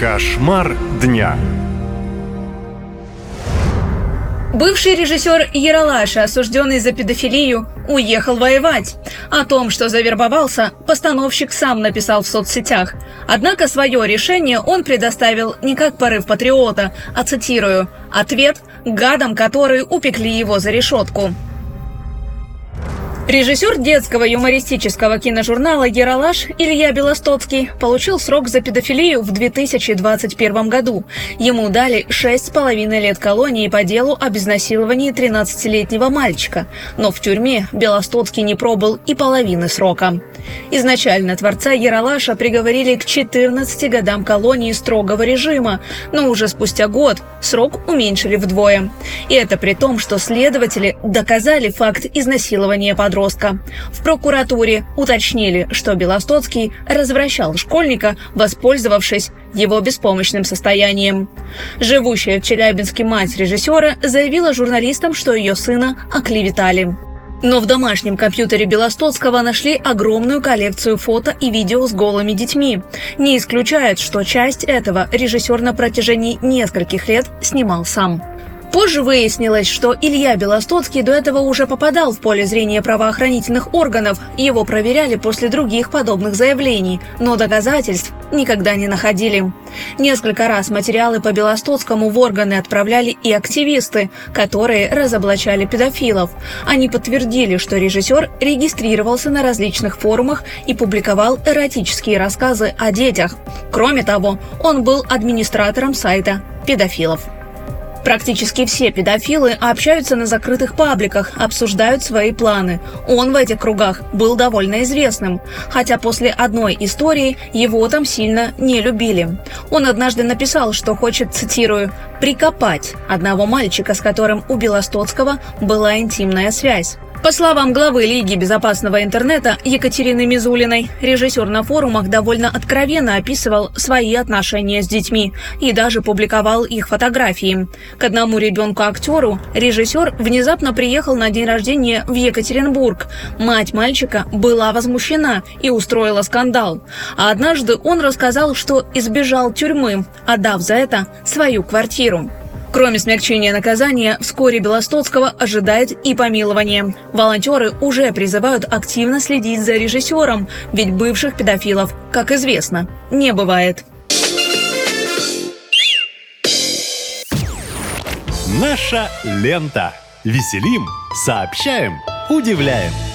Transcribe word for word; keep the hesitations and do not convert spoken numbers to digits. Кошмар дня. Бывший режиссер Ералаша, осужденный за педофилию, уехал воевать. О том, что завербовался, постановщик сам написал в соцсетях. Однако свое решение он предоставил не как порыв патриота, а, цитирую, «ответ гадам, которые упекли его за решетку». Режиссер детского юмористического киножурнала «Ералаш» Илья Белостоцкий получил срок за педофилию в две тысячи двадцать первом году. Ему дали шесть с половиной лет колонии по делу об изнасиловании тринадцатилетнего мальчика. Но в тюрьме Белостоцкий не пробыл и половины срока. Изначально творца «Ералаша» приговорили к четырнадцати годам колонии строгого режима, но уже спустя год срок уменьшили вдвое. И это при том, что следователи доказали факт изнасилования подростка. В прокуратуре уточнили, что Белостоцкий развращал школьника, воспользовавшись его беспомощным состоянием. Живущая в Челябинске мать режиссера заявила журналистам, что ее сына оклеветали. Но в домашнем компьютере Белостоцкого нашли огромную коллекцию фото и видео с голыми детьми. Не исключает, что часть этого режиссер на протяжении нескольких лет снимал сам. Позже выяснилось, что Илья Белостоцкий до этого уже попадал в поле зрения правоохранительных органов. Его проверяли после других подобных заявлений, но доказательств никогда не находили. Несколько раз материалы по Белостоцкому в органы отправляли и активисты, которые разоблачали педофилов. Они подтвердили, что режиссер регистрировался на различных форумах и публиковал эротические рассказы о детях. Кроме того, он был администратором сайта педофилов. Практически все педофилы общаются на закрытых пабликах, обсуждают свои планы. Он в этих кругах был довольно известным, хотя после одной истории его там сильно не любили. Он однажды написал, что хочет, цитирую, «прикопать» одного мальчика, с которым у Белостоцкого была интимная связь. По словам главы Лиги безопасного интернета Екатерины Мизулиной, режиссер на форумах довольно откровенно описывал свои отношения с детьми и даже публиковал их фотографии. К одному ребенку-актеру режиссер внезапно приехал на день рождения в Екатеринбург. Мать мальчика была возмущена и устроила скандал. А однажды он рассказал, что избежал тюрьмы, отдав за это свою квартиру. Кроме смягчения наказания, вскоре Белостоцкого ожидает и помилование. Волонтеры уже призывают активно следить за режиссером, ведь бывших педофилов, как известно, не бывает. Наша лента. Веселим, сообщаем, удивляем.